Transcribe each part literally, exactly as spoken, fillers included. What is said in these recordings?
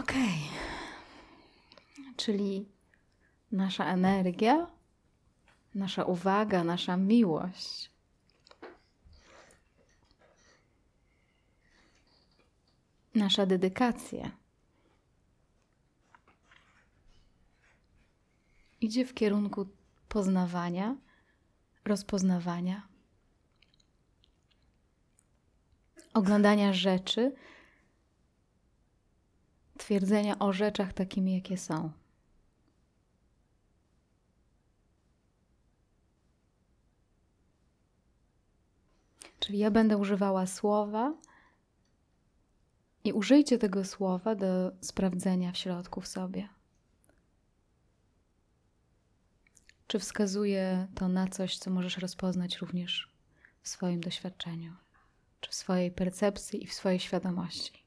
Okej, okay. Czyli nasza energia, nasza uwaga, nasza miłość nasza dedykacja idzie w kierunku poznawania, rozpoznawania, oglądania rzeczy, twierdzenia o rzeczach takimi, jakie są. Czyli ja będę używała słowa, i użyjcie tego słowa do sprawdzenia w środku w sobie. Czy wskazuje to na coś, co możesz rozpoznać również w swoim doświadczeniu, czy w swojej percepcji i w swojej świadomości.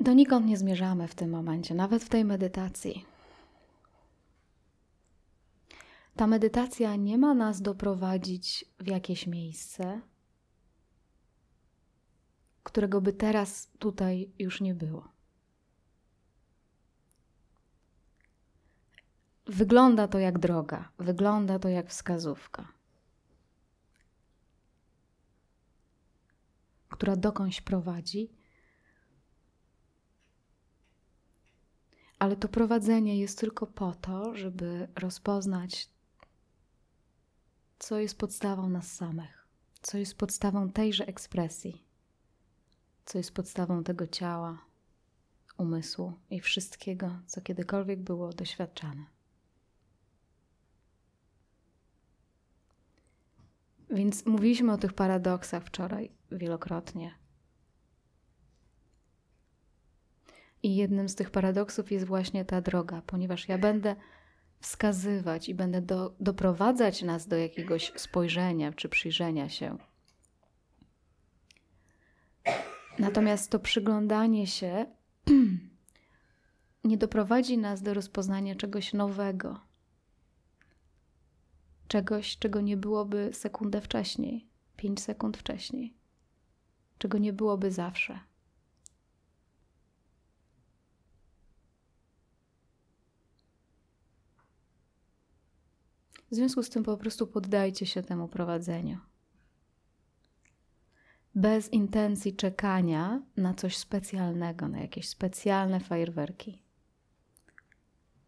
Donikąd nie zmierzamy w tym momencie, nawet w tej medytacji. Ta medytacja nie ma nas doprowadzić w jakieś miejsce, którego by teraz tutaj już nie było. Wygląda to jak droga, wygląda to jak wskazówka, która dokądś prowadzi, ale to prowadzenie jest tylko po to, żeby rozpoznać, co jest podstawą nas samych, co jest podstawą tejże ekspresji, co jest podstawą tego ciała, umysłu i wszystkiego, co kiedykolwiek było doświadczane. Więc mówiliśmy o tych paradoksach wczoraj wielokrotnie. I jednym z tych paradoksów jest właśnie ta droga, ponieważ ja będę wskazywać i będę do, doprowadzać nas do jakiegoś spojrzenia czy przyjrzenia się. Natomiast to przyglądanie się nie doprowadzi nas do rozpoznania czegoś nowego. Czegoś, czego nie byłoby sekundę wcześniej, pięć sekund wcześniej. Czego nie byłoby zawsze. W związku z tym po prostu poddajcie się temu prowadzeniu. Bez intencji czekania na coś specjalnego, na jakieś specjalne fajerwerki.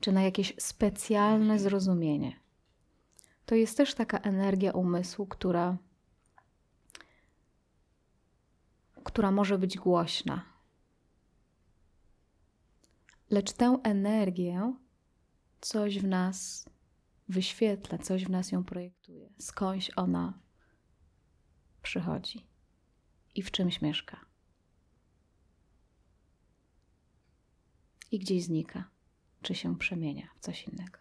Czy na jakieś specjalne zrozumienie. To jest też taka energia umysłu, która, która może być głośna. Lecz tę energię coś w nas wyświetla, coś w nas ją projektuje, skądś ona przychodzi i w czymś mieszka. I gdzieś znika, czy się przemienia w coś innego.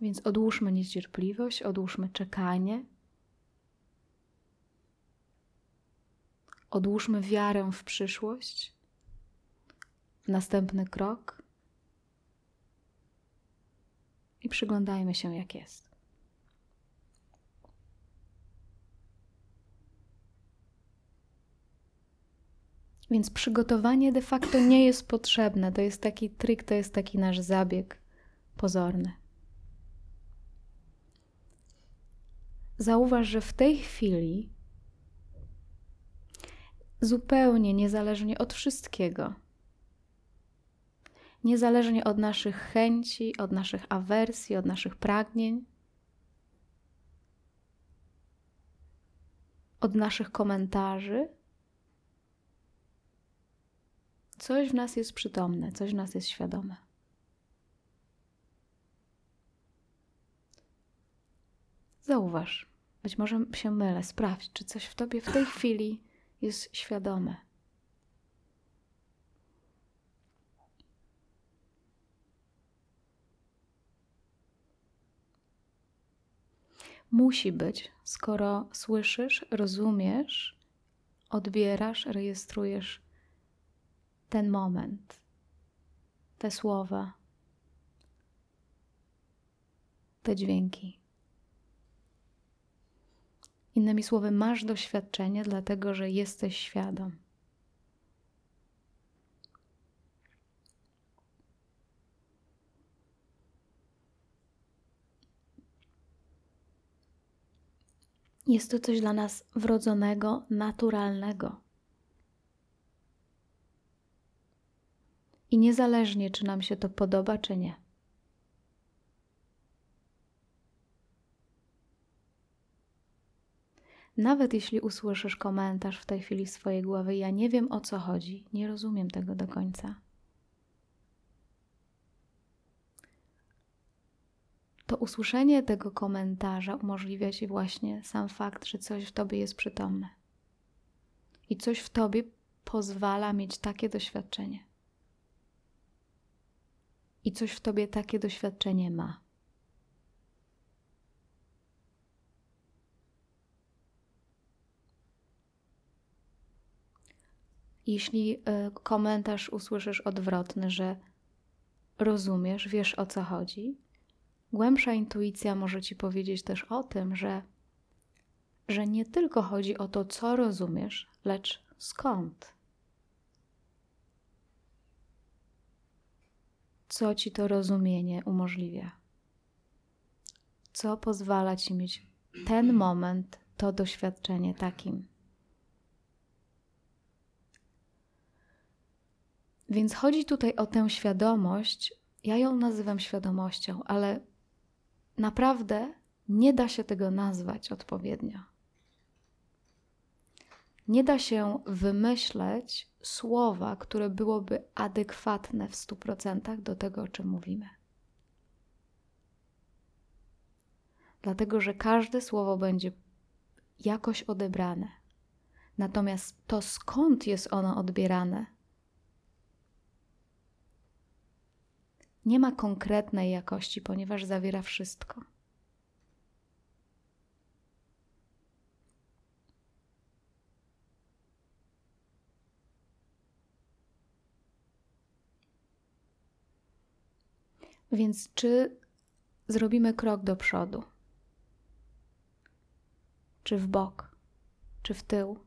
Więc odłóżmy niecierpliwość, odłóżmy czekanie, odłóżmy wiarę w przyszłość, następny krok i przyglądajmy się, jak jest. Więc przygotowanie de facto nie jest potrzebne. To jest taki trik, to jest taki nasz zabieg pozorny. Zauważ, że w tej chwili zupełnie niezależnie od wszystkiego, niezależnie od naszych chęci, od naszych awersji, od naszych pragnień, od naszych komentarzy, coś w nas jest przytomne, coś w nas jest świadome. Zauważ, być może się mylę, sprawdź, czy coś w tobie w tej chwili jest świadome. Musi być, skoro słyszysz, rozumiesz, odbierasz, rejestrujesz ten moment, te słowa, te dźwięki. Innymi słowy, masz doświadczenie, dlatego że jesteś świadom. Jest to coś dla nas wrodzonego, naturalnego. I niezależnie, czy nam się to podoba, czy nie. Nawet jeśli usłyszysz komentarz w tej chwili swojej głowy, ja nie wiem, o co chodzi, nie rozumiem tego do końca, to usłyszenie tego komentarza umożliwia ci właśnie sam fakt, że coś w tobie jest przytomne. I coś w tobie pozwala mieć takie doświadczenie. I coś w tobie takie doświadczenie ma. Jeśli komentarz usłyszysz odwrotny, że rozumiesz, wiesz, o co chodzi, głębsza intuicja może ci powiedzieć też o tym, że, że nie tylko chodzi o to, co rozumiesz, lecz skąd. Co ci to rozumienie umożliwia? Co pozwala ci mieć ten moment, to doświadczenie takim? Więc chodzi tutaj o tę świadomość, ja ją nazywam świadomością, ale naprawdę nie da się tego nazwać odpowiednio. Nie da się wymyśleć słowa, które byłoby adekwatne w stu procentach do tego, o czym mówimy. Dlatego, że każde słowo będzie jakoś odebrane. Natomiast to, skąd jest ono odbierane, nie ma konkretnej jakości, ponieważ zawiera wszystko. Więc czy zrobimy krok do przodu? Czy w bok? Czy w tył?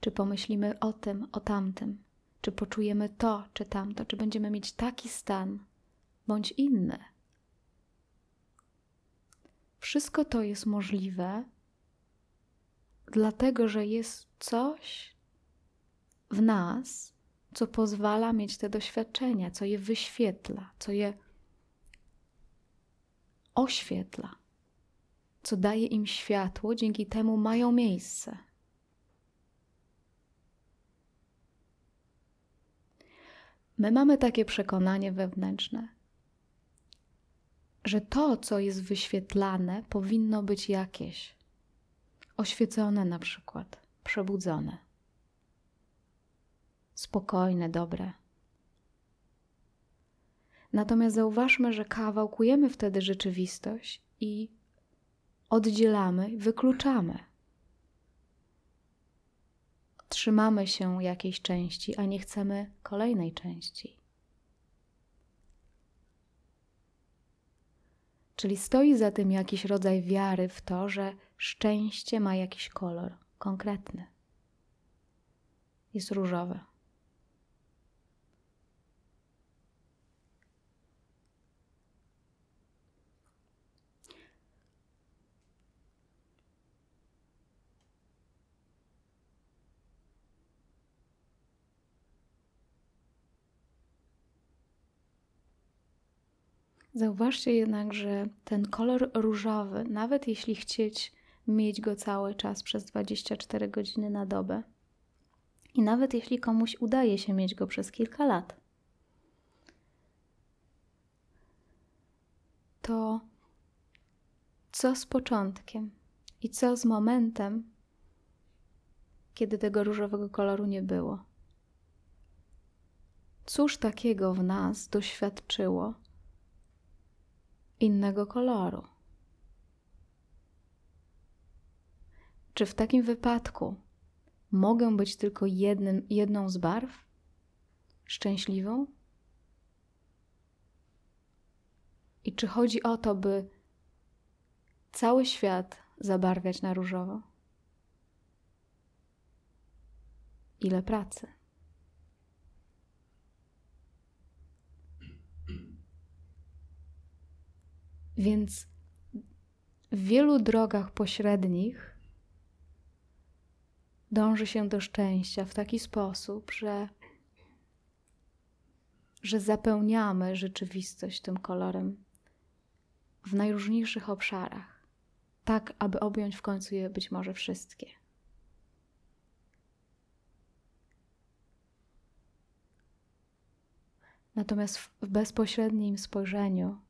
Czy pomyślimy o tym, o tamtym? Czy poczujemy to, czy tamto, czy będziemy mieć taki stan, bądź inny. Wszystko to jest możliwe, dlatego że jest coś w nas, co pozwala mieć te doświadczenia, co je wyświetla, co je oświetla, co daje im światło, dzięki temu mają miejsce. My mamy takie przekonanie wewnętrzne, że to, co jest wyświetlane, powinno być jakieś. Oświecone na przykład, przebudzone, spokojne, dobre. Natomiast zauważmy, że kawałkujemy wtedy rzeczywistość i oddzielamy, wykluczamy. Trzymamy się jakiejś części, a nie chcemy kolejnej części. Czyli stoi za tym jakiś rodzaj wiary w to, że szczęście ma jakiś kolor konkretny. Jest różowe. Zauważcie jednak, że ten kolor różowy, nawet jeśli chcieć mieć go cały czas przez dwadzieścia cztery godziny na dobę i nawet jeśli komuś udaje się mieć go przez kilka lat, to co z początkiem i co z momentem, kiedy tego różowego koloru nie było? Cóż takiego w nas doświadczyło innego koloru? Czy w takim wypadku mogę być tylko jednym, jedną z barw? Szczęśliwą? I czy chodzi o to, by cały świat zabarwiać na różowo? Ile pracy? Więc w wielu drogach pośrednich dąży się do szczęścia w taki sposób, że, że zapełniamy rzeczywistość tym kolorem w najróżniejszych obszarach, tak aby objąć w końcu je być może wszystkie. Natomiast w bezpośrednim spojrzeniu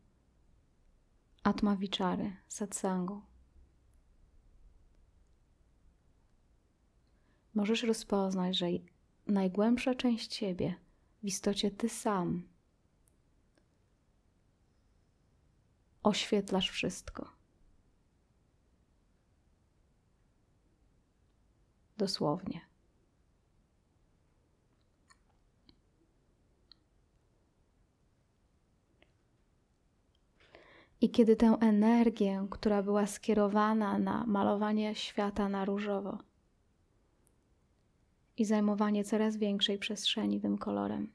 atmawiczary, satsangu, możesz rozpoznać, że najgłębsza część ciebie, w istocie ty sam, oświetlasz wszystko. Dosłownie. I kiedy tę energię, która była skierowana na malowanie świata na różowo i zajmowanie coraz większej przestrzeni tym kolorem,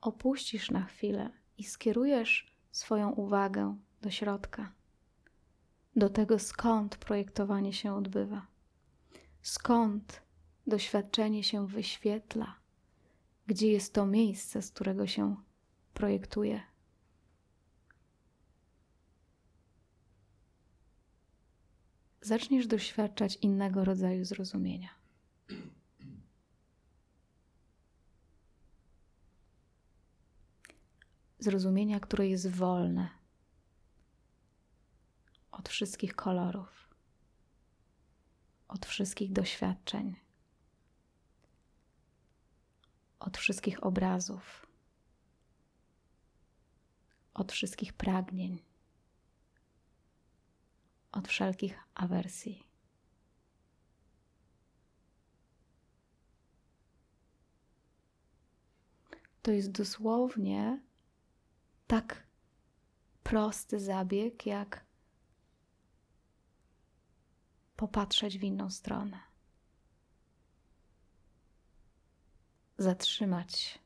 opuścisz na chwilę i skierujesz swoją uwagę do środka, do tego, skąd projektowanie się odbywa, skąd doświadczenie się wyświetla, gdzie jest to miejsce, z którego się projektuje. Zaczniesz doświadczać innego rodzaju zrozumienia. Zrozumienia, które jest wolne od wszystkich kolorów, od wszystkich doświadczeń, od wszystkich obrazów, od wszystkich pragnień, od wszelkich awersji. To jest dosłownie tak prosty zabieg, jak popatrzeć w inną stronę. Zatrzymać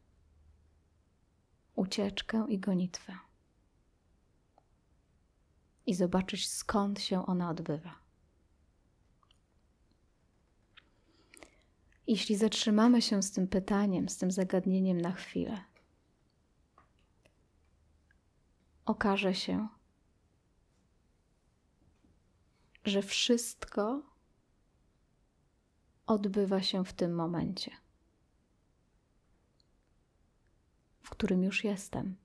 ucieczkę i gonitwę. I zobaczyć, skąd się ona odbywa. Jeśli zatrzymamy się z tym pytaniem, z tym zagadnieniem na chwilę, okaże się, że wszystko odbywa się w tym momencie, w którym już jestem,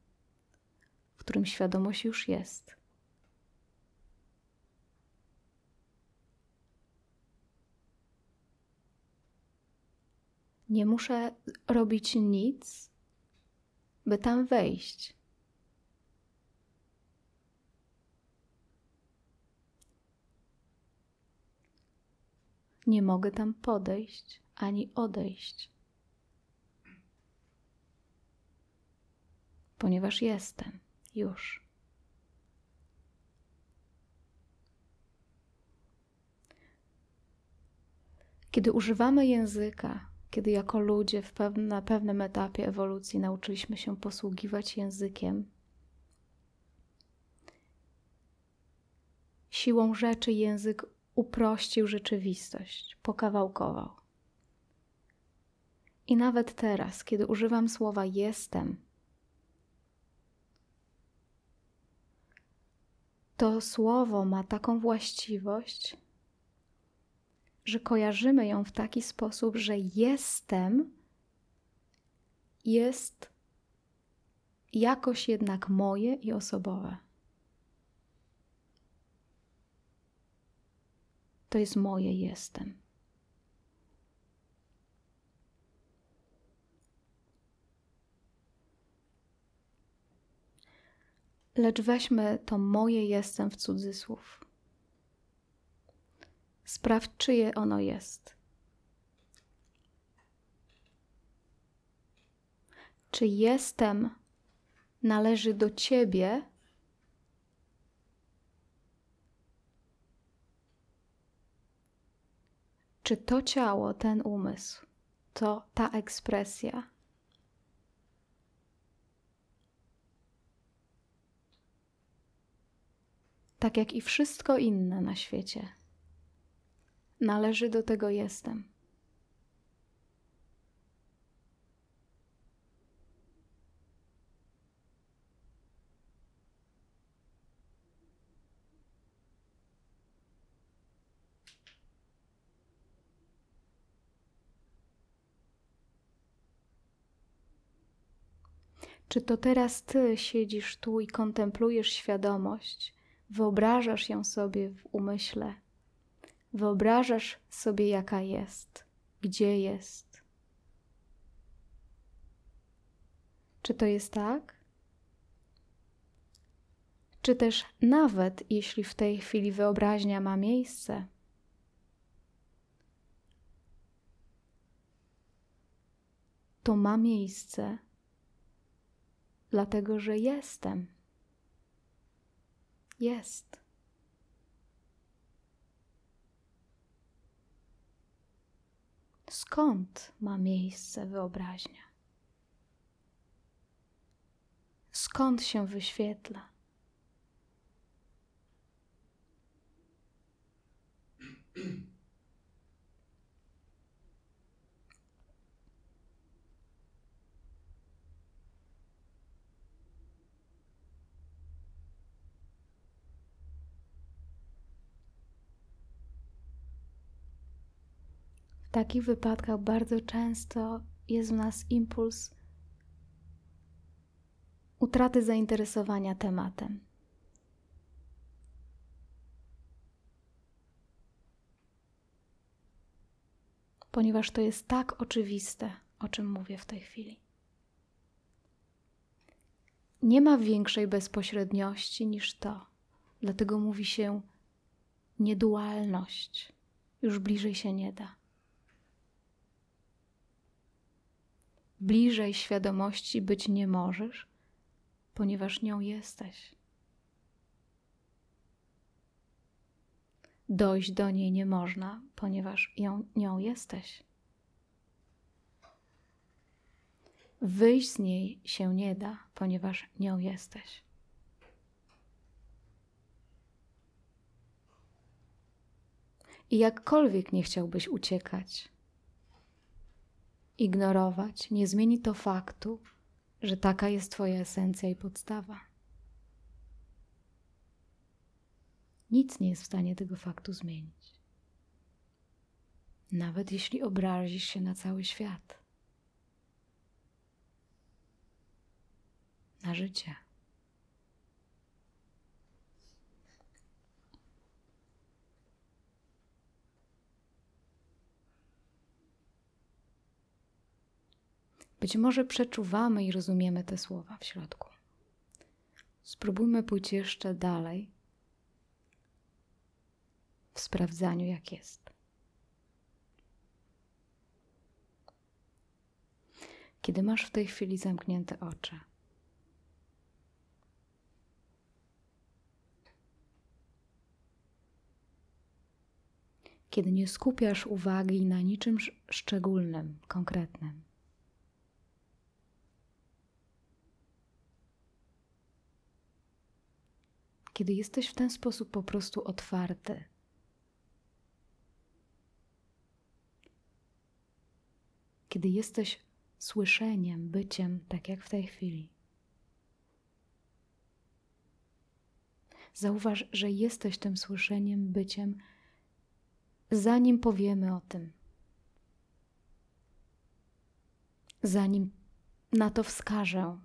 w którym świadomość już jest. Nie muszę robić nic, by tam wejść. Nie mogę tam podejść ani odejść, ponieważ jestem już. Kiedy używamy języka, kiedy jako ludzie w pewne, na pewnym etapie ewolucji nauczyliśmy się posługiwać językiem, siłą rzeczy język uprościł rzeczywistość, pokawałkował. I nawet teraz, kiedy używam słowa jestem, to słowo ma taką właściwość, że kojarzymy ją w taki sposób, że jestem jest jakoś jednak moje i osobowe. To jest moje jestem. Lecz weźmy to moje jestem w cudzysłów. Sprawdź, czyje ono jest. Czy jestem należy do Ciebie? Czy to ciało, ten umysł, to ta ekspresja? Tak jak i wszystko inne na świecie, należy do tego jestem. Czy to teraz Ty siedzisz tu i kontemplujesz świadomość, wyobrażasz ją sobie w umyśle, wyobrażasz sobie, jaka jest, gdzie jest? Czy to jest tak? Czy też nawet jeśli w tej chwili wyobraźnia ma miejsce, to ma miejsce, dlatego że jestem. Jest. Skąd ma miejsce wyobraźnia? Skąd się wyświetla? W takich wypadkach bardzo często jest w nas impuls utraty zainteresowania tematem. Ponieważ to jest tak oczywiste, o czym mówię w tej chwili. Nie ma większej bezpośredniości niż to. Dlatego mówi się niedualność. Już bliżej się nie da. Bliżej świadomości być nie możesz, ponieważ nią jesteś. Dojść do niej nie można, ponieważ ją, nią jesteś. Wyjść z niej się nie da, ponieważ nią jesteś. I jakkolwiek nie chciałbyś uciekać, ignorować nie zmieni to faktu, że taka jest Twoja esencja i podstawa. Nic nie jest w stanie tego faktu zmienić. Nawet jeśli obrazisz się na cały świat. Na życie. Być może przeczuwamy i rozumiemy te słowa w środku. Spróbujmy pójść jeszcze dalej w sprawdzaniu, jak jest. Kiedy masz w tej chwili zamknięte oczy, kiedy nie skupiasz uwagi na niczym szczególnym, konkretnym, kiedy jesteś w ten sposób po prostu otwarty, kiedy jesteś słyszeniem, byciem, tak jak w tej chwili, zauważ, że jesteś tym słyszeniem, byciem, zanim powiemy o tym, zanim na to wskażę,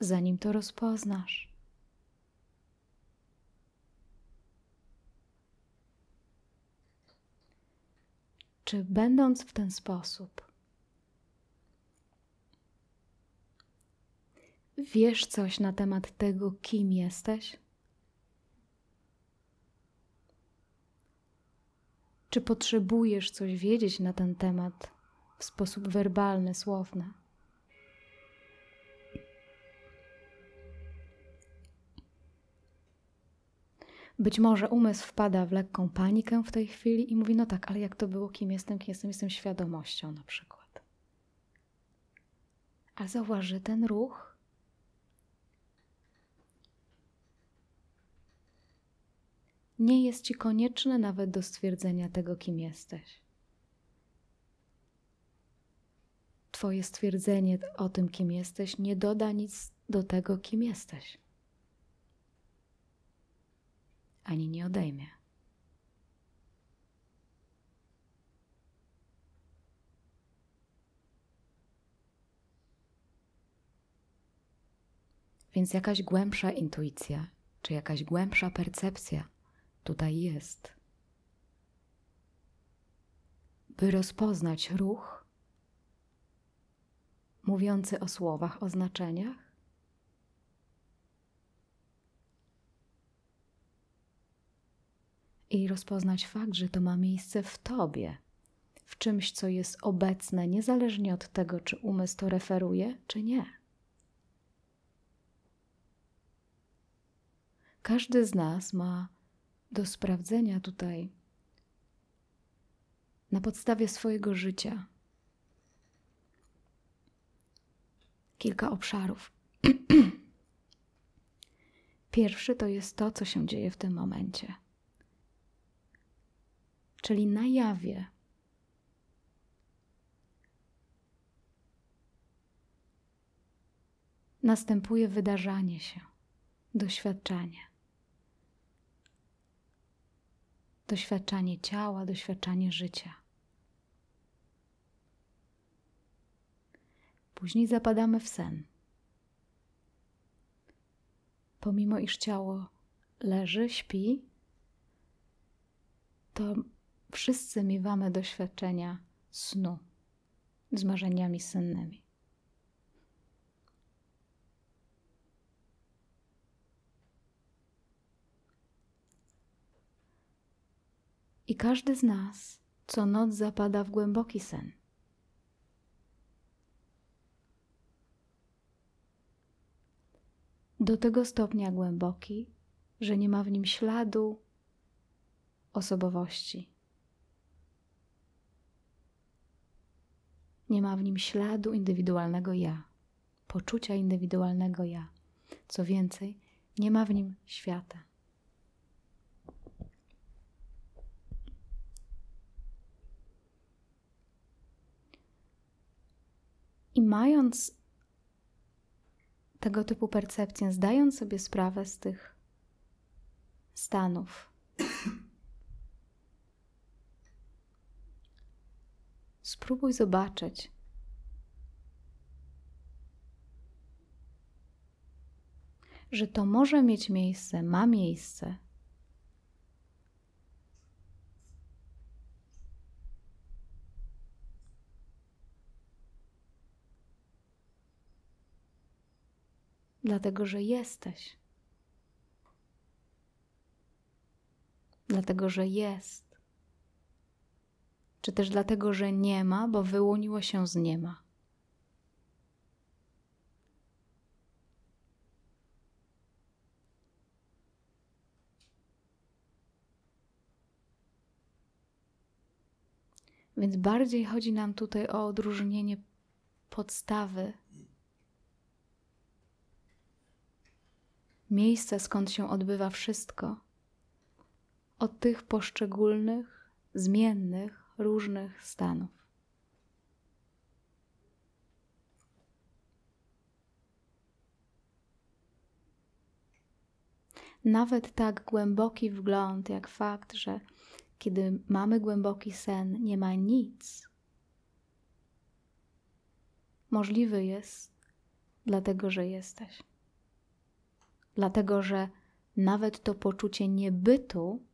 zanim to rozpoznasz. Czy będąc w ten sposób, wiesz coś na temat tego, kim jesteś? Czy potrzebujesz coś wiedzieć na ten temat w sposób werbalny, słowny? Być może umysł wpada w lekką panikę w tej chwili i mówi, no tak, ale jak to było, kim jestem, kim jestem, jestem świadomością na przykład. Ale zauważ, że ten ruch nie jest ci konieczny nawet do stwierdzenia tego, kim jesteś. Twoje stwierdzenie o tym, kim jesteś, nie doda nic do tego, kim jesteś. Ani nie odejmie. Więc jakaś głębsza intuicja, czy jakaś głębsza percepcja tutaj jest. By rozpoznać ruch mówiący o słowach, o znaczeniach, i rozpoznać fakt, że to ma miejsce w tobie, w czymś, co jest obecne, niezależnie od tego, czy umysł to referuje, czy nie. Każdy z nas ma do sprawdzenia tutaj na podstawie swojego życia kilka obszarów. Pierwszy to jest to, co się dzieje w tym momencie. Czyli na jawie. Następuje wydarzanie się, doświadczanie. Doświadczanie ciała, doświadczanie życia. Później zapadamy w sen. Pomimo iż ciało leży, śpi, to wszyscy miewamy doświadczenia snu z marzeniami sennymi. I każdy z nas co noc zapada w głęboki sen. Do tego stopnia głęboki, że nie ma w nim śladu osobowości. Nie ma w nim śladu indywidualnego ja, poczucia indywidualnego ja. Co więcej, nie ma w nim świata. I mając tego typu percepcję, zdając sobie sprawę z tych stanów, spróbuj zobaczyć, że to może mieć miejsce, ma miejsce dlatego, że jesteś. Dlatego, że jest. Czy też dlatego, że nie ma, bo wyłoniło się z nie ma. Więc bardziej chodzi nam tutaj o odróżnienie podstawy, miejsca, skąd się odbywa wszystko, od tych poszczególnych, zmiennych, różnych stanów. Nawet tak głęboki wgląd, jak fakt, że kiedy mamy głęboki sen, nie ma nic, możliwy jest dlatego, że jesteś. Dlatego, że nawet to poczucie niebytu,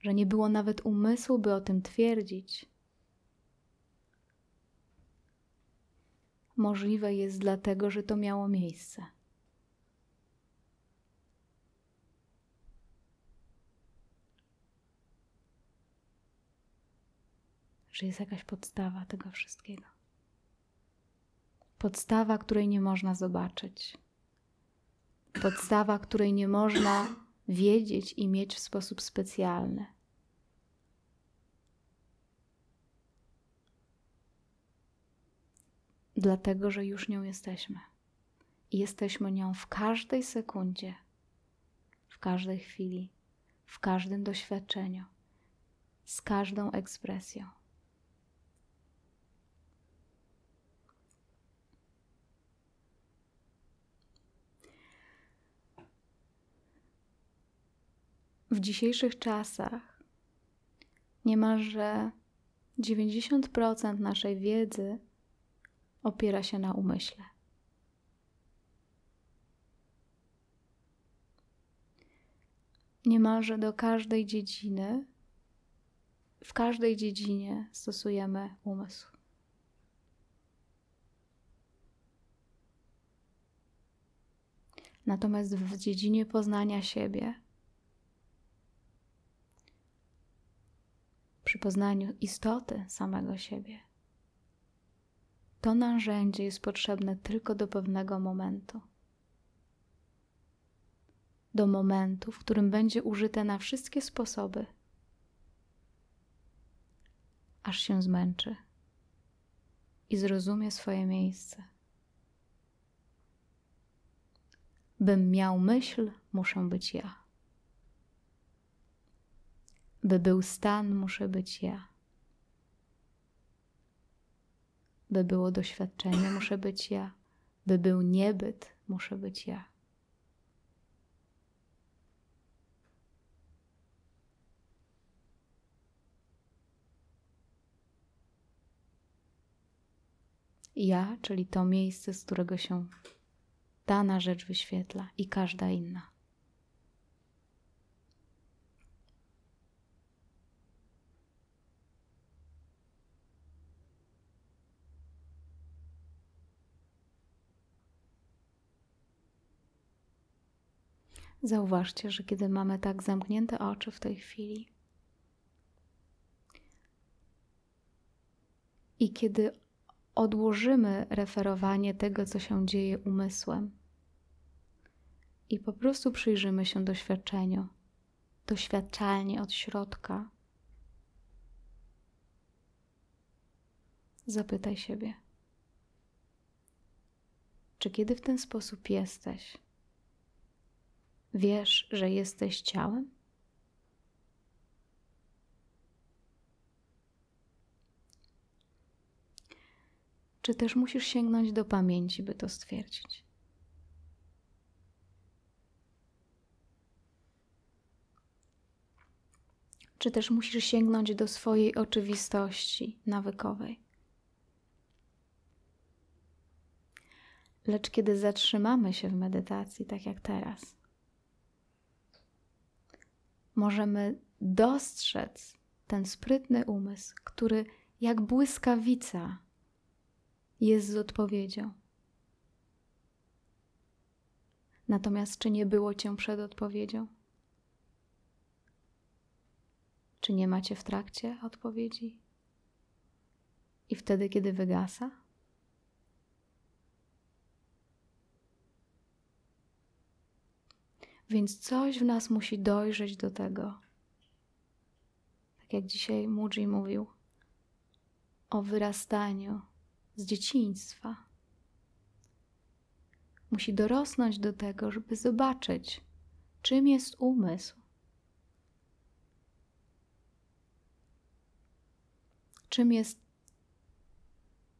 że nie było nawet umysłu, by o tym twierdzić. Możliwe jest dlatego, że to miało miejsce. że jest jakaś podstawa tego wszystkiego. Podstawa, której nie można zobaczyć. Podstawa, której nie można wiedzieć i mieć w sposób specjalny. Dlatego, że już nią jesteśmy. I jesteśmy nią w każdej sekundzie, w każdej chwili, w każdym doświadczeniu, z każdą ekspresją. W dzisiejszych czasach niemalże dziewięćdziesiąt procent naszej wiedzy opiera się na umyśle. Niemalże do każdej dziedziny, w każdej dziedzinie stosujemy umysł. Natomiast w dziedzinie poznania siebie, przy poznaniu istoty samego siebie, to narzędzie jest potrzebne tylko do pewnego momentu. Do momentu, w którym będzie użyte na wszystkie sposoby, aż się zmęczy i zrozumie swoje miejsce. Bym miał myśl, muszę być ja. By był stan, muszę być ja. By było doświadczenie, muszę być ja. By był niebyt, muszę być ja. Ja, czyli to miejsce, z którego się dana rzecz wyświetla i każda inna. Zauważcie, że kiedy mamy tak zamknięte oczy w tej chwili i kiedy odłożymy referowanie tego, co się dzieje umysłem i po prostu przyjrzymy się doświadczeniu, doświadczalnie od środka, zapytaj siebie, czy kiedy w ten sposób jesteś, wiesz, że jesteś ciałem? Czy też musisz sięgnąć do pamięci, by to stwierdzić? Czy też musisz sięgnąć do swojej oczywistości nawykowej? Lecz kiedy zatrzymamy się w medytacji, tak jak teraz, możemy dostrzec ten sprytny umysł, który jak błyskawica jest z odpowiedzią. Natomiast czy nie było cię przed odpowiedzią? Czy nie ma cię w trakcie odpowiedzi? I wtedy, kiedy wygasa? Więc coś w nas musi dojrzeć do tego. Tak jak dzisiaj Muji mówił o wyrastaniu z dzieciństwa. Musi dorosnąć do tego, żeby zobaczyć, czym jest umysł. Czym jest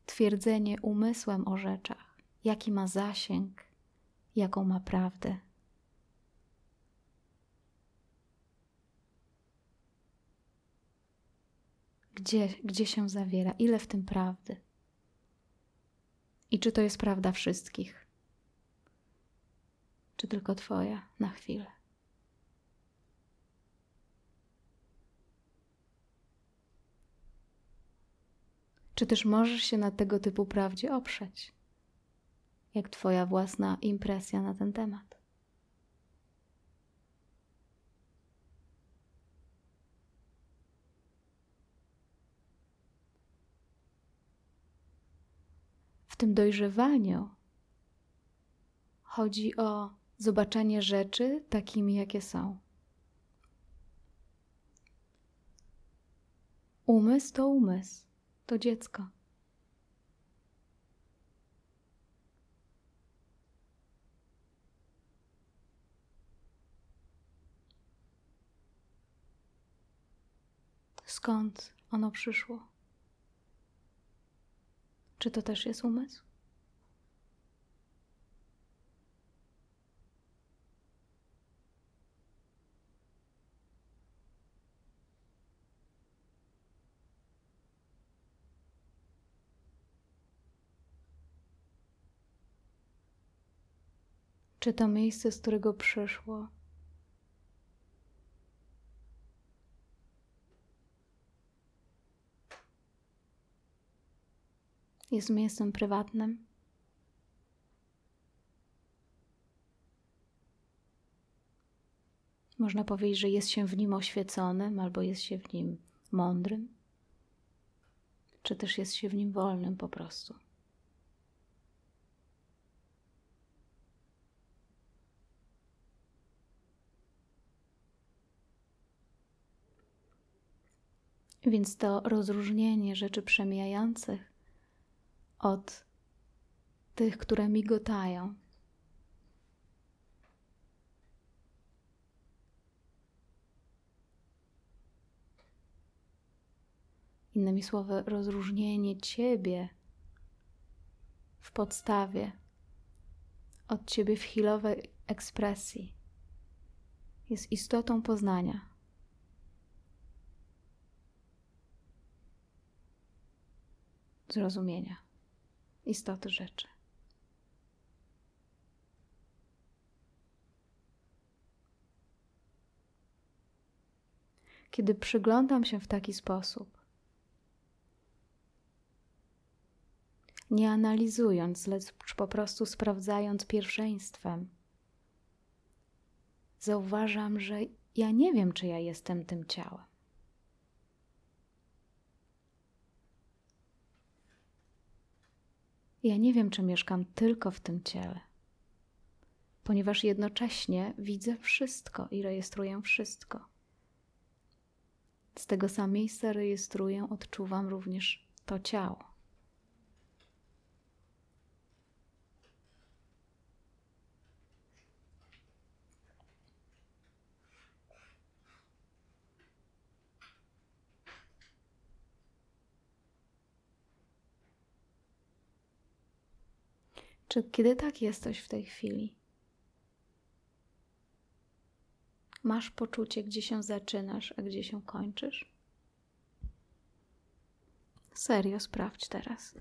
twierdzenie umysłem o rzeczach, jaki ma zasięg, jaką ma prawdę. Gdzie, gdzie się zawiera, ile w tym prawdy. I czy to jest prawda wszystkich? Czy tylko twoja na chwilę? Czy też możesz się na tego typu prawdzie oprzeć? Jak twoja własna impresja na ten temat? w tym dojrzewaniu chodzi o zobaczenie rzeczy takimi, jakie są. Umysł to umysł, to dziecko. Skąd ono przyszło? Czy to też jest umysł? Czy to miejsce, z którego przyszło, jest miejscem prywatnym? Można powiedzieć, że jest się w nim oświeconym, albo jest się w nim mądrym, czy też jest się w nim wolnym po prostu. Więc to rozróżnienie rzeczy przemijających od tych, które migotają, innymi słowy, rozróżnienie Ciebie w podstawie od Ciebie w chwilowej ekspresji jest istotą poznania. Zrozumienia istoty rzeczy. Kiedy przyglądam się w taki sposób, nie analizując, lecz po prostu sprawdzając pierwszeństwem, zauważam, że ja nie wiem, czy ja jestem tym ciałem. Ja nie wiem, czy mieszkam tylko w tym ciele, ponieważ jednocześnie widzę wszystko i rejestruję wszystko. Z tego samego miejsca rejestruję, odczuwam również to ciało. Czy kiedy tak jesteś w tej chwili? Masz poczucie, gdzie się zaczynasz, a gdzie się kończysz? Serio, sprawdź teraz.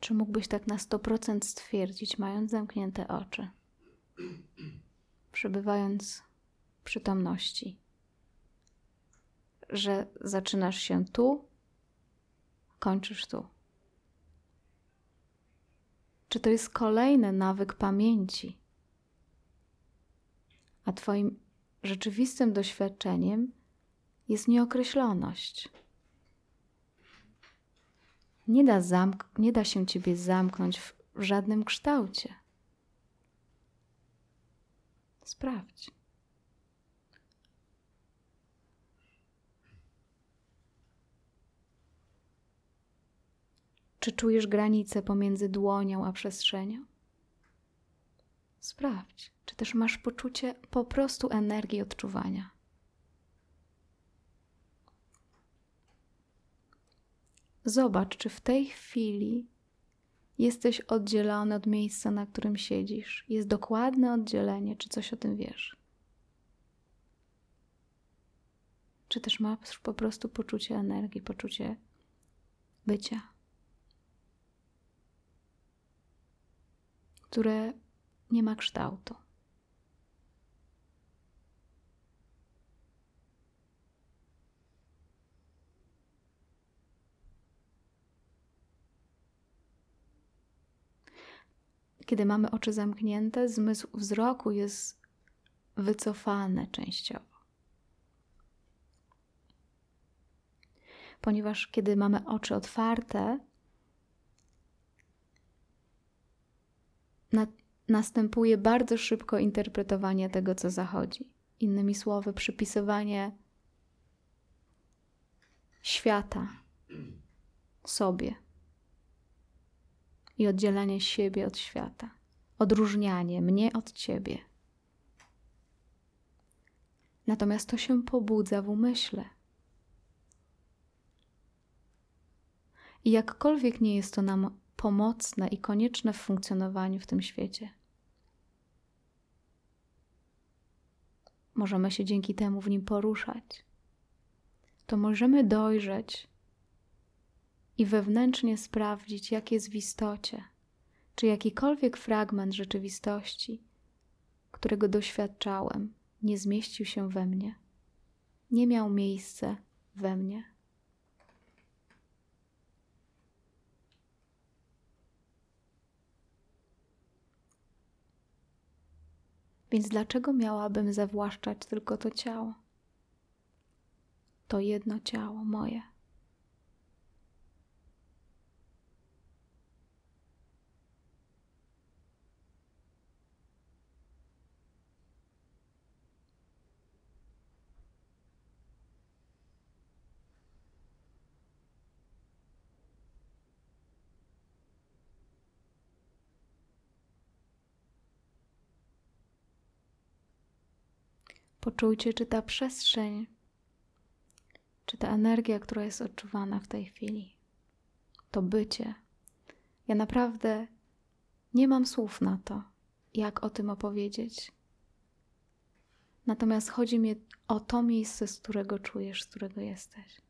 Czy mógłbyś tak na sto procent stwierdzić, mając zamknięte oczy, przebywając w przytomności, że zaczynasz się tu, kończysz tu? Czy to jest kolejny nawyk pamięci? A Twoim rzeczywistym doświadczeniem jest nieokreśloność. Nie da, zamk- nie da się Ciebie zamknąć w żadnym kształcie. Sprawdź. Czy czujesz granicę pomiędzy dłonią a przestrzenią? Sprawdź, czy też masz poczucie po prostu energii odczuwania. Zobacz, czy w tej chwili jesteś oddzielony od miejsca, na którym siedzisz. Jest dokładne oddzielenie, czy coś o tym wiesz? Czy też masz po prostu poczucie energii, poczucie bycia, które nie ma kształtu? Kiedy mamy oczy zamknięte, zmysł wzroku jest wycofany częściowo. ponieważ kiedy mamy oczy otwarte, na, następuje bardzo szybko interpretowanie tego, co zachodzi. Innymi słowy, przypisywanie świata sobie i oddzielanie siebie od świata, odróżnianie mnie od ciebie. Natomiast to się pobudza w umyśle. I jakkolwiek nie jest to nam pomocne i konieczne w funkcjonowaniu w tym świecie, możemy się dzięki temu w nim poruszać, to możemy dojrzeć i wewnętrznie sprawdzić, jak jest w istocie, czy jakikolwiek fragment rzeczywistości, którego doświadczałem, nie zmieścił się we mnie, nie miał miejsca we mnie. Więc dlaczego miałabym zawłaszczać tylko to ciało? To jedno ciało moje. Poczujcie, czy ta przestrzeń, czy ta energia, która jest odczuwana w tej chwili, to bycie. Ja naprawdę nie mam słów na to, jak o tym opowiedzieć. Natomiast chodzi mi o to miejsce, z którego czujesz, z którego jesteś.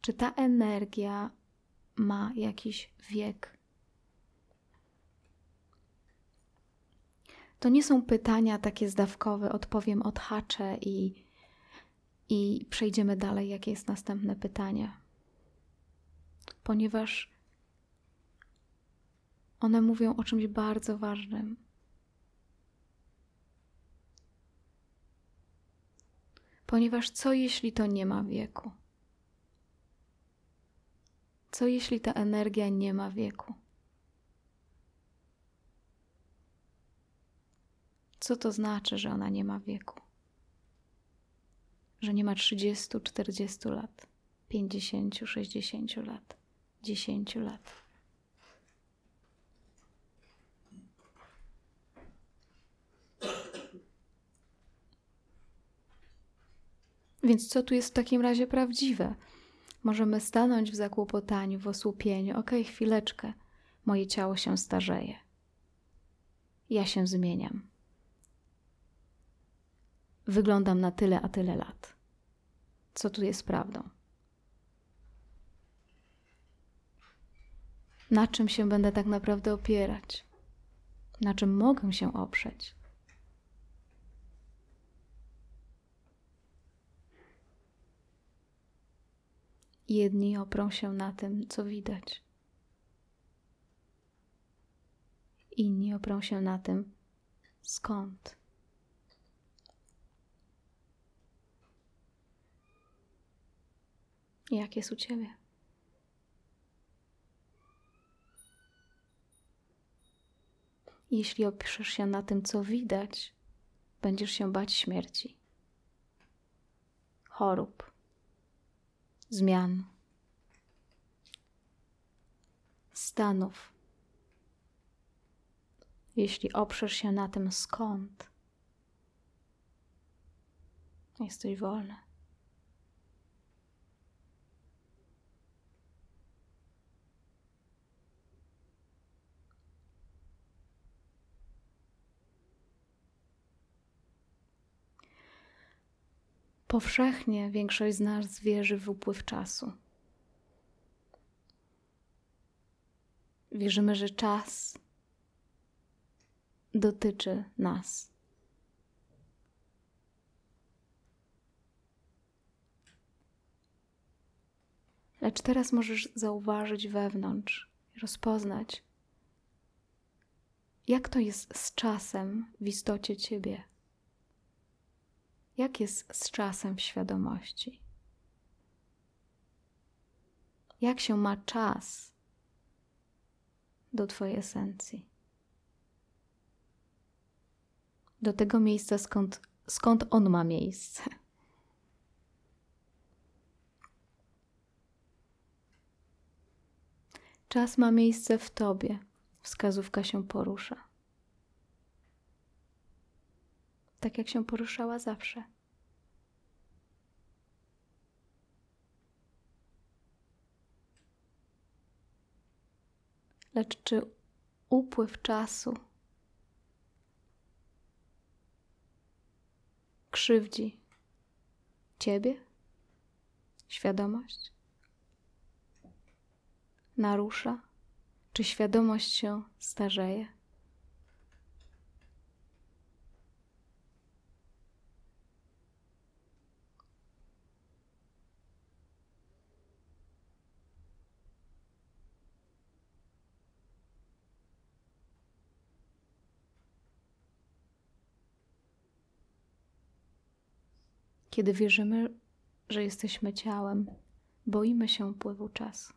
Czy ta energia ma jakiś wiek? To nie są pytania takie zdawkowe, odpowiem, odhaczę i, i przejdziemy dalej, jakie jest następne pytanie. Ponieważ one mówią o czymś bardzo ważnym. Ponieważ co jeśli to nie ma wieku? Co jeśli ta energia nie ma wieku? Co to znaczy, że ona nie ma wieku? Że nie ma trzydziestu, czterdziestu lat, pięćdziesięciu, sześćdziesięciu lat, dziesięciu lat. Więc co tu jest w takim razie prawdziwe? Możemy stanąć w zakłopotaniu, w osłupieniu. Okej, chwileczkę, moje ciało się starzeje. Ja się zmieniam. Wyglądam na tyle, a tyle lat. Co tu jest prawdą? Na czym się będę tak naprawdę opierać? Na czym mogę się oprzeć? Jedni oprą się na tym, co widać. Inni oprą się na tym, skąd. Jak jest u ciebie? Jeśli opiszesz się na tym, co widać, będziesz się bać śmierci, chorób, zmian, stanów. Jeśli oprzesz się na tym, skąd, jesteś wolny. Powszechnie większość z nas wierzy w upływ czasu. Wierzymy, że czas dotyczy nas. Lecz teraz możesz zauważyć wewnątrz i rozpoznać, jak to jest z czasem w istocie ciebie. jak jest z czasem w świadomości. Jak się ma czas do twojej esencji. Do tego miejsca, skąd, skąd on ma miejsce. Czas ma miejsce w tobie. Wskazówka się porusza. Tak jak się poruszała zawsze. Lecz czy upływ czasu krzywdzi ciebie? Świadomość? Narusza? Czy świadomość się starzeje? Kiedy wierzymy, że jesteśmy ciałem, boimy się upływu czasu.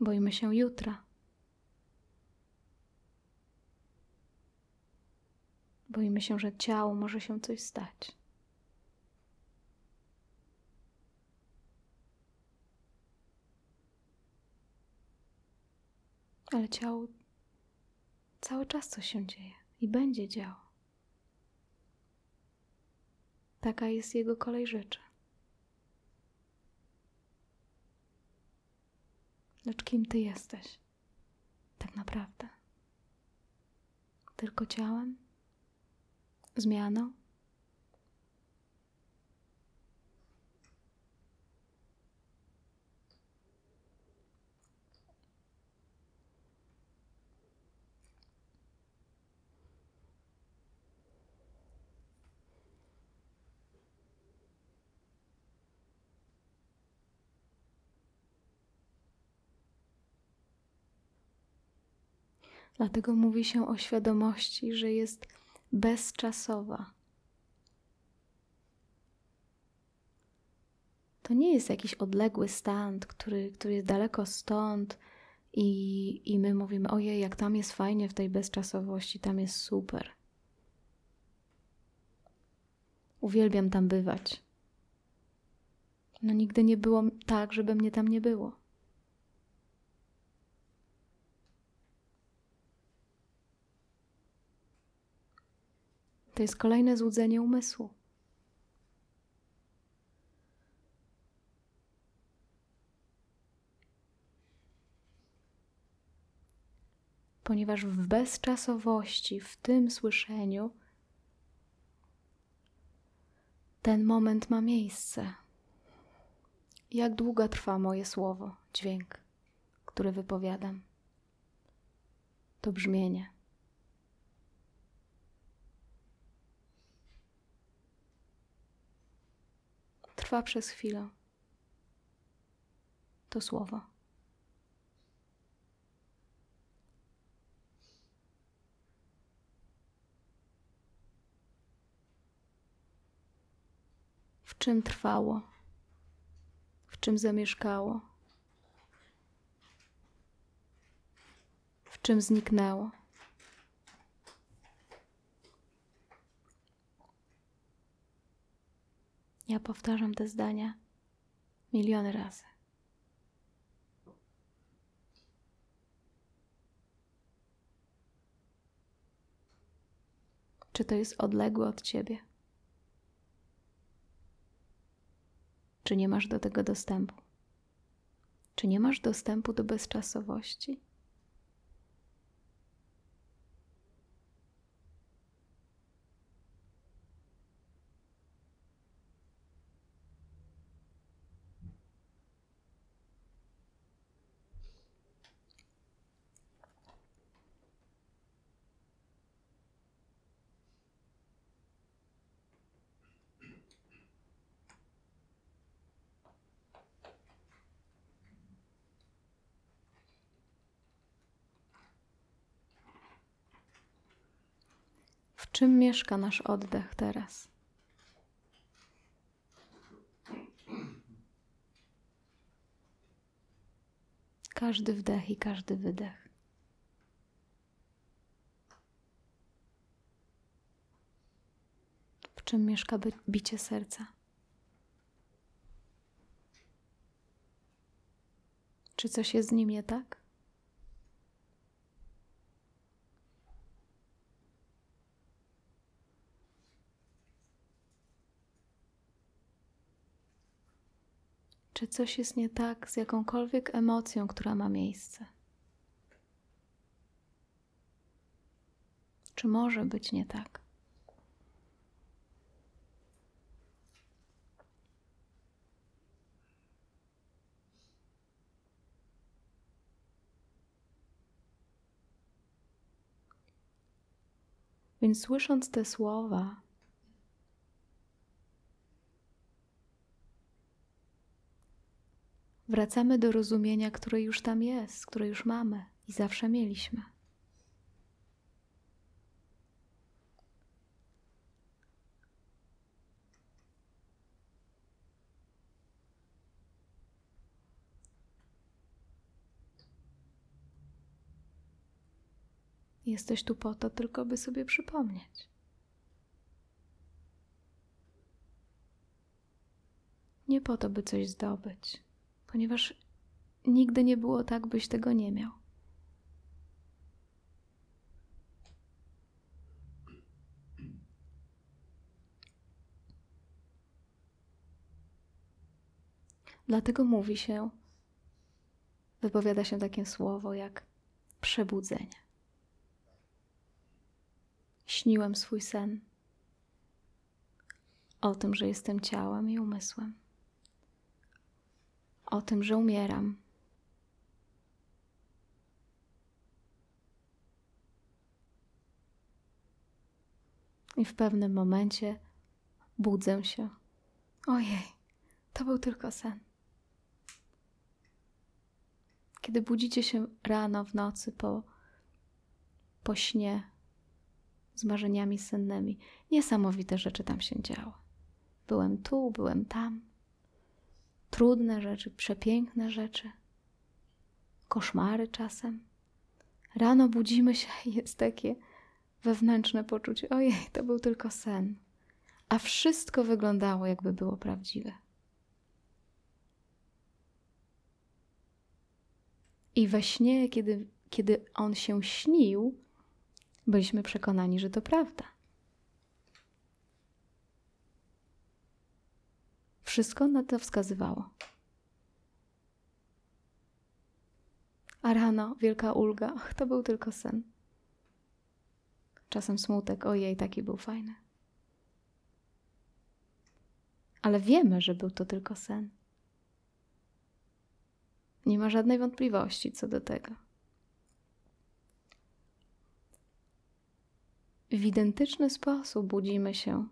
Boimy się jutra. Boimy się, że ciału może się coś stać. Ale ciału cały czas coś się dzieje i będzie działo. Taka jest jego kolej rzeczy. Lecz kim ty jesteś tak naprawdę? Tylko ciałem? Zmianą? Dlatego mówi się o świadomości, że jest bezczasowa. To nie jest jakiś odległy stan, który, który jest daleko stąd i, i my mówimy, ojej, jak tam jest fajnie w tej bezczasowości, tam jest super. Uwielbiam tam bywać. No nigdy nie było tak, żeby mnie tam nie było. To jest kolejne złudzenie umysłu. Ponieważ w bezczasowości, w tym słyszeniu, ten moment ma miejsce. Jak długo trwa moje słowo, dźwięk, który wypowiadam? To brzmienie. Trwa przez chwilę to słowo. W czym trwało? W czym zamieszkało? W czym zniknęło? Ja powtarzam te zdania miliony razy. Czy to jest odległe od ciebie? Czy nie masz do tego dostępu? Czy nie masz dostępu do bezczasowości? czym mieszka nasz oddech teraz? Każdy wdech i każdy wydech. W czym mieszka by- bicie serca? Czy coś jest z nim nie tak? Czy coś jest nie tak z jakąkolwiek emocją, która ma miejsce? Czy może być nie tak? Więc słysząc te słowa, wracamy do rozumienia, które już tam jest, które już mamy i zawsze mieliśmy. Jesteś tu po to tylko, by sobie przypomnieć. Nie po to, by coś zdobyć. Ponieważ nigdy nie było tak, byś tego nie miał. Dlatego mówi się, wypowiada się takie słowo jak przebudzenie. Śniłem swój sen o tym, że jestem ciałem i umysłem. O tym, że umieram. I w pewnym momencie budzę się. Ojej, to był tylko sen. Kiedy budzicie się rano, w nocy, po, po śnie, z marzeniami sennymi, niesamowite rzeczy tam się działy. Byłem tu, byłem tam. Trudne rzeczy, przepiękne rzeczy, koszmary czasem. Rano budzimy się i jest takie wewnętrzne poczucie, ojej, to był tylko sen. A wszystko wyglądało, jakby było prawdziwe. I we śnie, kiedy, kiedy on się śnił, byliśmy przekonani, że to prawda. Wszystko na to wskazywało. A rano wielka ulga. Ach, to był tylko sen. Czasem smutek. Ojej, taki był fajny. Ale wiemy, że był to tylko sen. Nie ma żadnej wątpliwości co do tego. W identyczny sposób budzimy się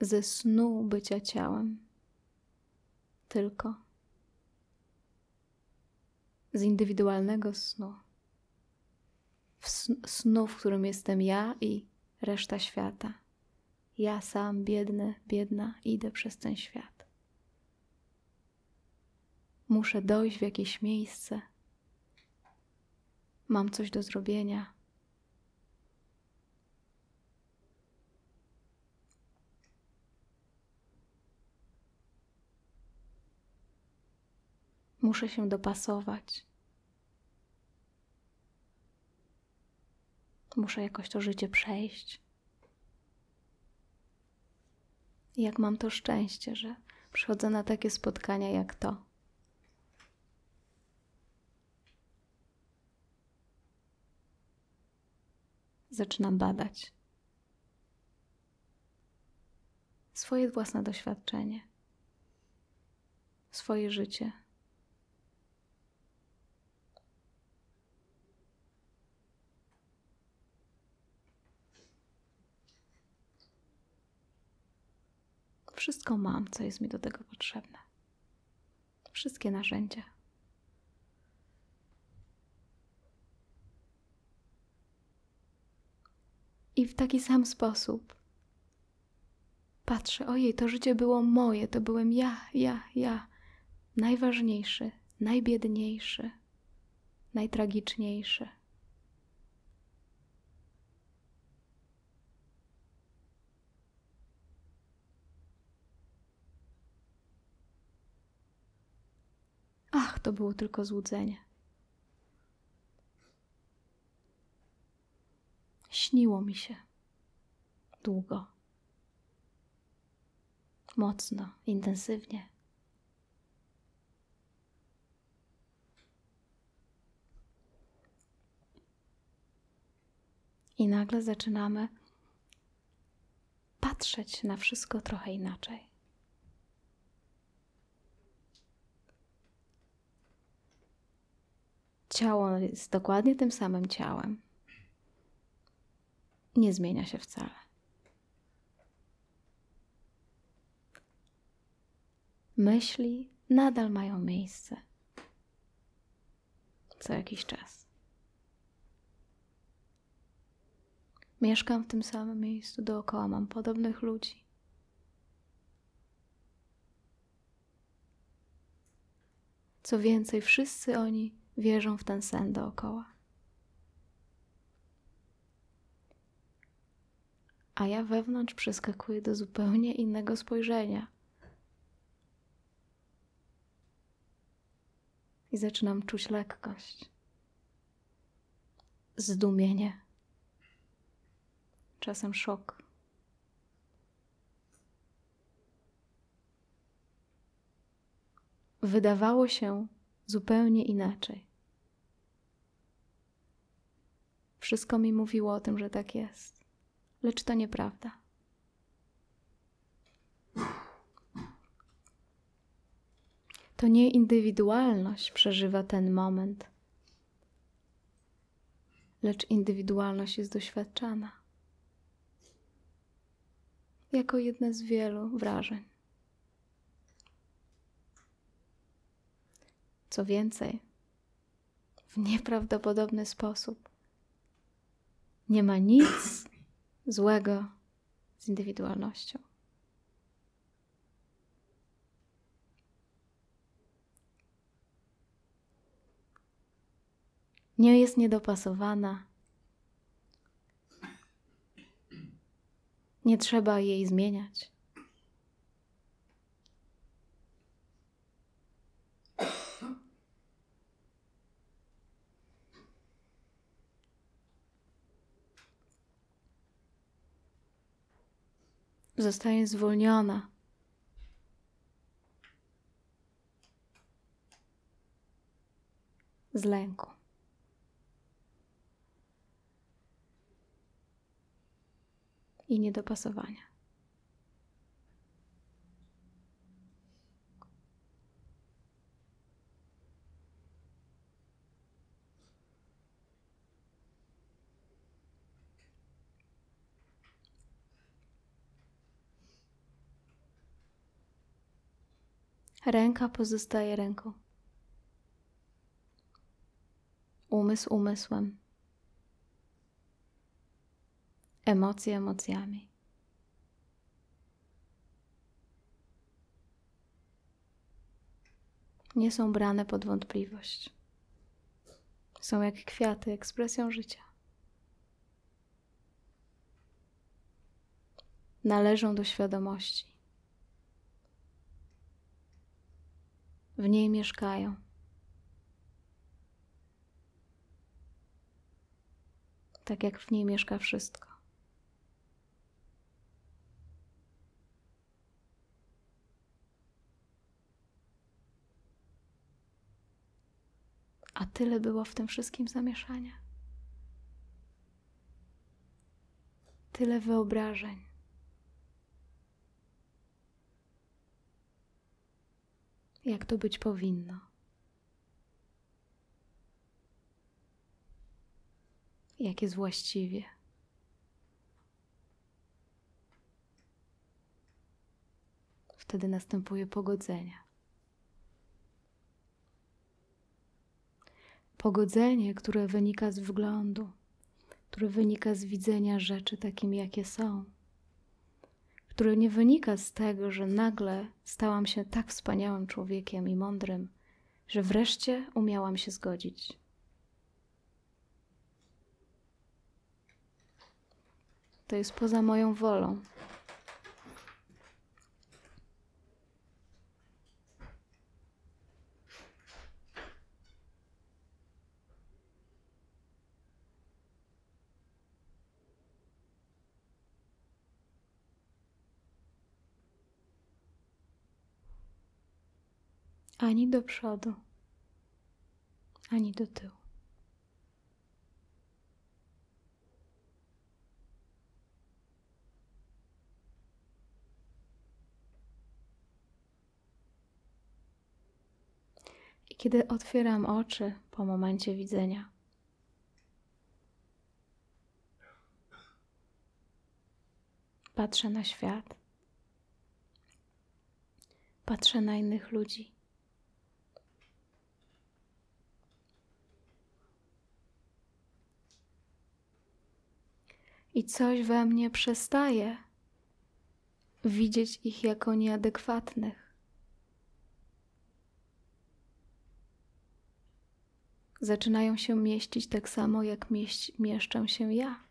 ze snu bycia ciałem, tylko z indywidualnego snu, w snu, w którym jestem ja i reszta świata. Ja sam, biedny, biedna, idę przez ten świat. Muszę dojść w jakieś miejsce, mam coś do zrobienia. Muszę się dopasować. Muszę jakoś to życie przejść. I jak mam to szczęście, że przychodzę na takie spotkania jak to. Zaczynam badać swoje własne doświadczenie, swoje życie. Wszystko mam, co jest mi do tego potrzebne. Wszystkie narzędzia. i w taki sam sposób patrzę, ojej, to życie było moje, to byłem ja, ja, ja. Najważniejszy, najbiedniejszy, najtragiczniejszy. Ach, to było tylko złudzenie. Śniło mi się. Długo. Mocno, intensywnie. I nagle zaczynamy patrzeć na wszystko trochę inaczej. Ciało jest dokładnie tym samym ciałem. Nie zmienia się wcale. Myśli nadal mają miejsce. Co jakiś czas. Mieszkam w tym samym miejscu, dookoła mam podobnych ludzi. Co więcej, wszyscy oni wierzą w ten sen dookoła. A ja wewnątrz przeskakuję do zupełnie innego spojrzenia. I zaczynam czuć lekkość. Zdumienie. Czasem szok. Wydawało się zupełnie inaczej. Wszystko mi mówiło o tym, że tak jest. Lecz to nieprawda. To nie indywidualność przeżywa ten moment, lecz indywidualność jest doświadczana. Jako jedne z wielu wrażeń. Co więcej, w nieprawdopodobny sposób nie ma nic złego z indywidualnością. Nie jest niedopasowana. Nie trzeba jej zmieniać. Zostaje zwolniona. Z lęku. I niedopasowania. Ręka pozostaje ręką. Umysł umysłem. Emocje emocjami. Nie są brane pod wątpliwość. Są jak kwiaty, ekspresją życia. Należą do świadomości. W niej mieszkają. Tak jak w niej mieszka wszystko. A tyle było w tym wszystkim zamieszania. Tyle wyobrażeń. Jak to być powinno. Jak jest właściwie. Wtedy następuje pogodzenie. Pogodzenie, które wynika z wglądu, który wynika z widzenia rzeczy takim, jakie są, który nie wynika z tego, że nagle stałam się tak wspaniałym człowiekiem i mądrym, że wreszcie umiałam się zgodzić. To jest poza moją wolą. Ani do przodu, ani do tyłu. I kiedy otwieram oczy po momencie widzenia, patrzę na świat, patrzę na innych ludzi. I coś we mnie przestaje widzieć ich jako nieadekwatnych. Zaczynają się mieścić tak samo, jak mieś- mieszczę się ja.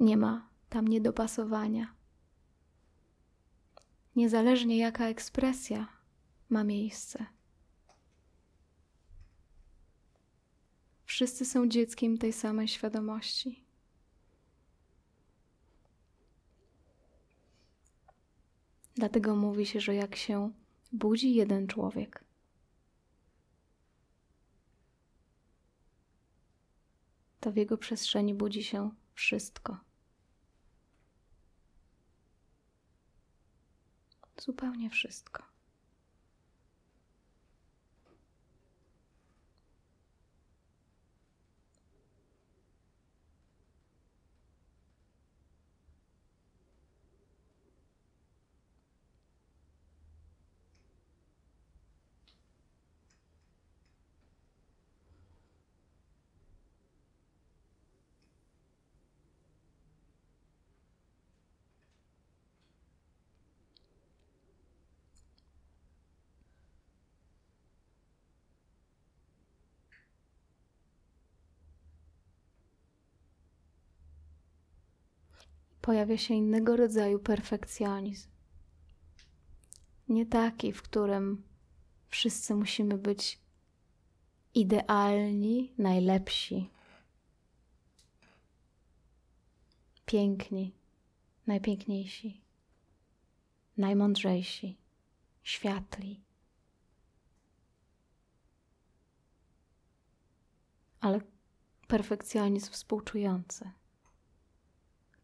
Nie ma tam niedopasowania. Niezależnie jaka ekspresja ma miejsce. Wszyscy są dzieckiem tej samej świadomości. Dlatego mówi się, że jak się budzi jeden człowiek, to w jego przestrzeni budzi się wszystko. Zupełnie wszystko. Pojawia się innego rodzaju perfekcjonizm. Nie taki, w którym wszyscy musimy być idealni, najlepsi, piękni, najpiękniejsi, najmądrzejsi, światli. Ale perfekcjonizm współczujący.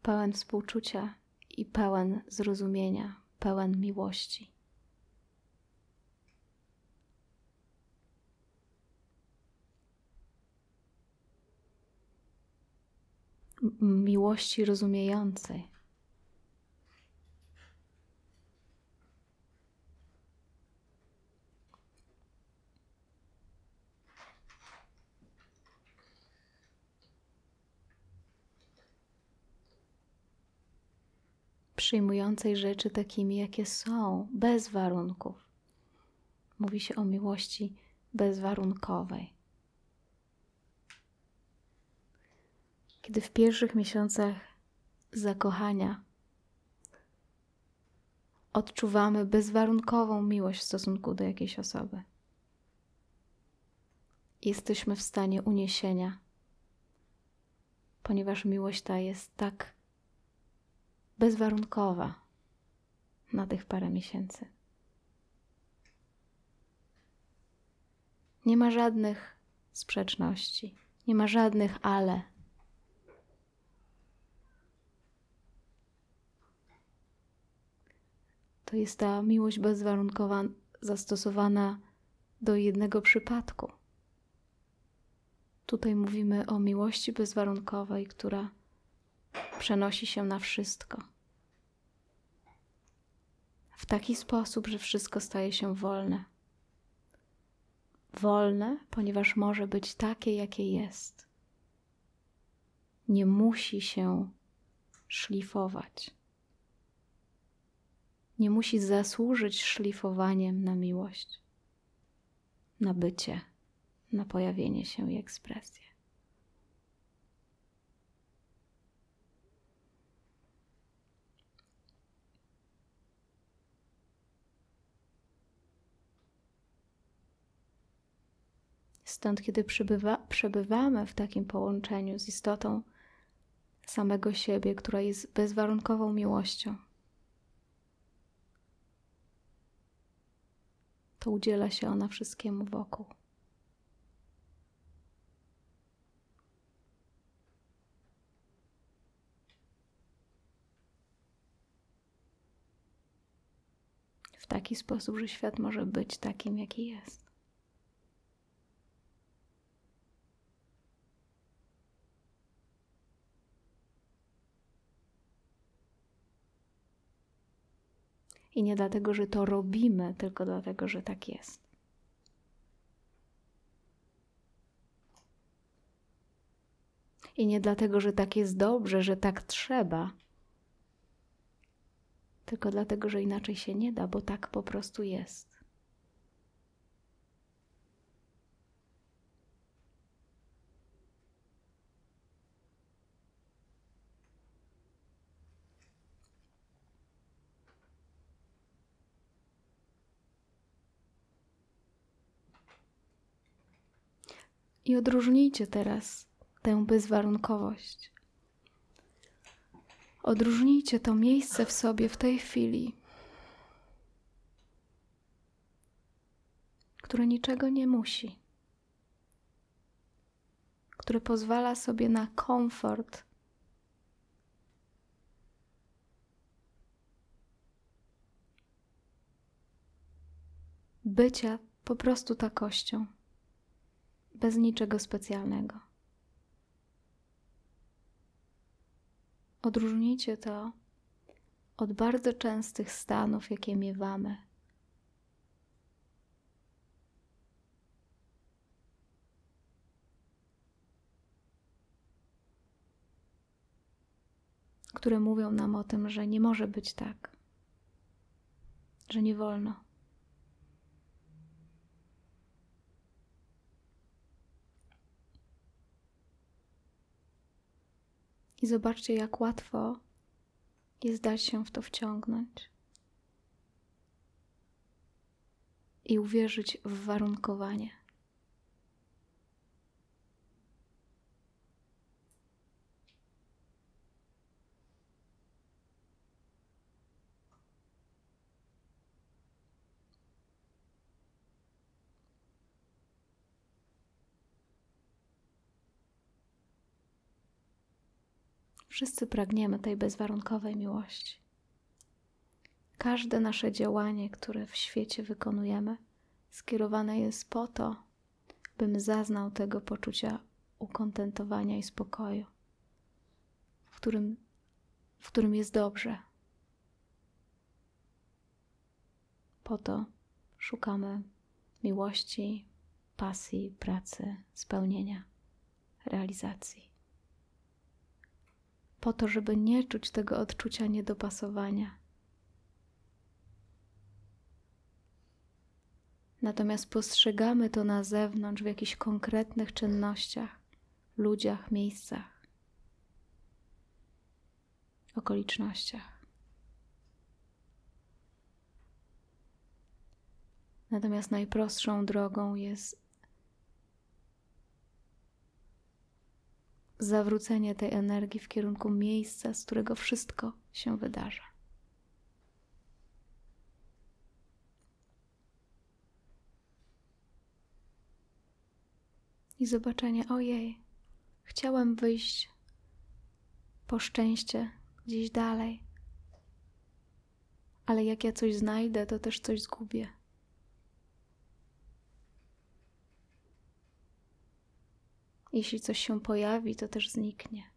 Pełen współczucia i pełen zrozumienia, pełen miłości. M- miłości rozumiejącej. Przyjmującej rzeczy takimi, jakie są, bez warunków. Mówi się o miłości bezwarunkowej. Kiedy w pierwszych miesiącach zakochania odczuwamy bezwarunkową miłość w stosunku do jakiejś osoby, jesteśmy w stanie uniesienia, ponieważ miłość ta jest tak bezwarunkowa na tych parę miesięcy. Nie ma żadnych sprzeczności, nie ma żadnych ale. To jest ta miłość bezwarunkowa zastosowana do jednego przypadku. Tutaj mówimy o miłości bezwarunkowej, która przenosi się na wszystko. w taki sposób, że wszystko staje się wolne. Wolne, ponieważ może być takie, jakie jest. Nie musi się szlifować. Nie musi zasłużyć szlifowaniem na miłość, na bycie, na pojawienie się i ekspresję. Stąd, kiedy przebywa, przebywamy w takim połączeniu z istotą samego siebie, która jest bezwarunkową miłością, to udziela się ona wszystkiemu wokół. W taki sposób, że świat może być takim, jaki jest. I nie dlatego, że to robimy, tylko dlatego, że tak jest. I nie dlatego, że tak jest dobrze, że tak trzeba, tylko dlatego, że inaczej się nie da, bo tak po prostu jest. I odróżnijcie teraz tę bezwarunkowość. Odróżnijcie to miejsce w sobie w tej chwili, które niczego nie musi, które pozwala sobie na komfort, bycia po prostu takością. Bez niczego specjalnego. Odróżnijcie to od bardzo częstych stanów, jakie miewamy. Które mówią nam o tym, że nie może być tak. Że nie wolno. I zobaczcie, jak łatwo jest dać się w to wciągnąć i uwierzyć w warunkowanie. Wszyscy pragniemy tej bezwarunkowej miłości. Każde nasze działanie, które w świecie wykonujemy, skierowane jest po to, bym zaznał tego poczucia ukontentowania i spokoju, w którym, w którym jest dobrze. Po to szukamy miłości, pasji, pracy, spełnienia, realizacji. Po to, żeby nie czuć tego odczucia niedopasowania. Natomiast postrzegamy to na zewnątrz w jakichś konkretnych czynnościach, ludziach, miejscach, okolicznościach. Natomiast najprostszą drogą jest zawrócenie tej energii w kierunku miejsca, z którego wszystko się wydarza. I zobaczenie, ojej, chciałem wyjść po szczęście gdzieś dalej, ale jak ja coś znajdę, to też coś zgubię. Jeśli coś się pojawi, to też zniknie.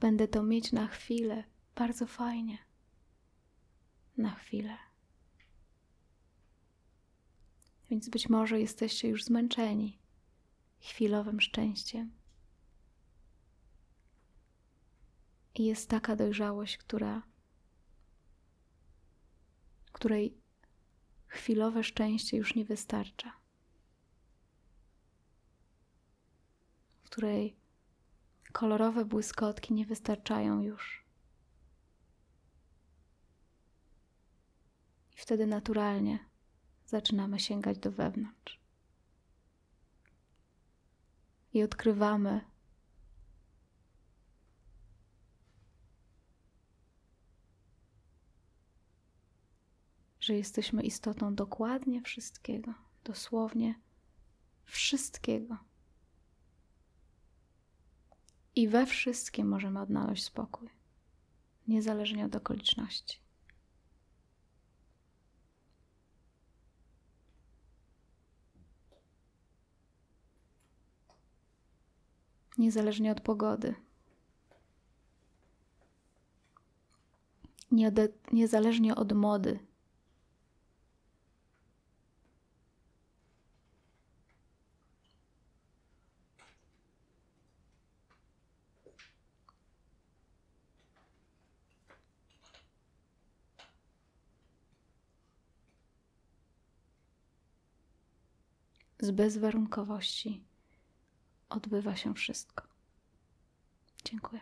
Będę to mieć na chwilę, bardzo fajnie. na chwilę. Więc być może jesteście już zmęczeni chwilowym szczęściem. I jest taka dojrzałość, która, której chwilowe szczęście już nie wystarcza. W której kolorowe błyskotki nie wystarczają już. I wtedy naturalnie zaczynamy sięgać do wewnątrz. I odkrywamy że jesteśmy istotą dokładnie wszystkiego, dosłownie wszystkiego. I we wszystkim możemy odnaleźć spokój, niezależnie od okoliczności. Niezależnie od pogody. Nie ode, niezależnie od mody. Z bezwarunkowości odbywa się wszystko. Dziękuję.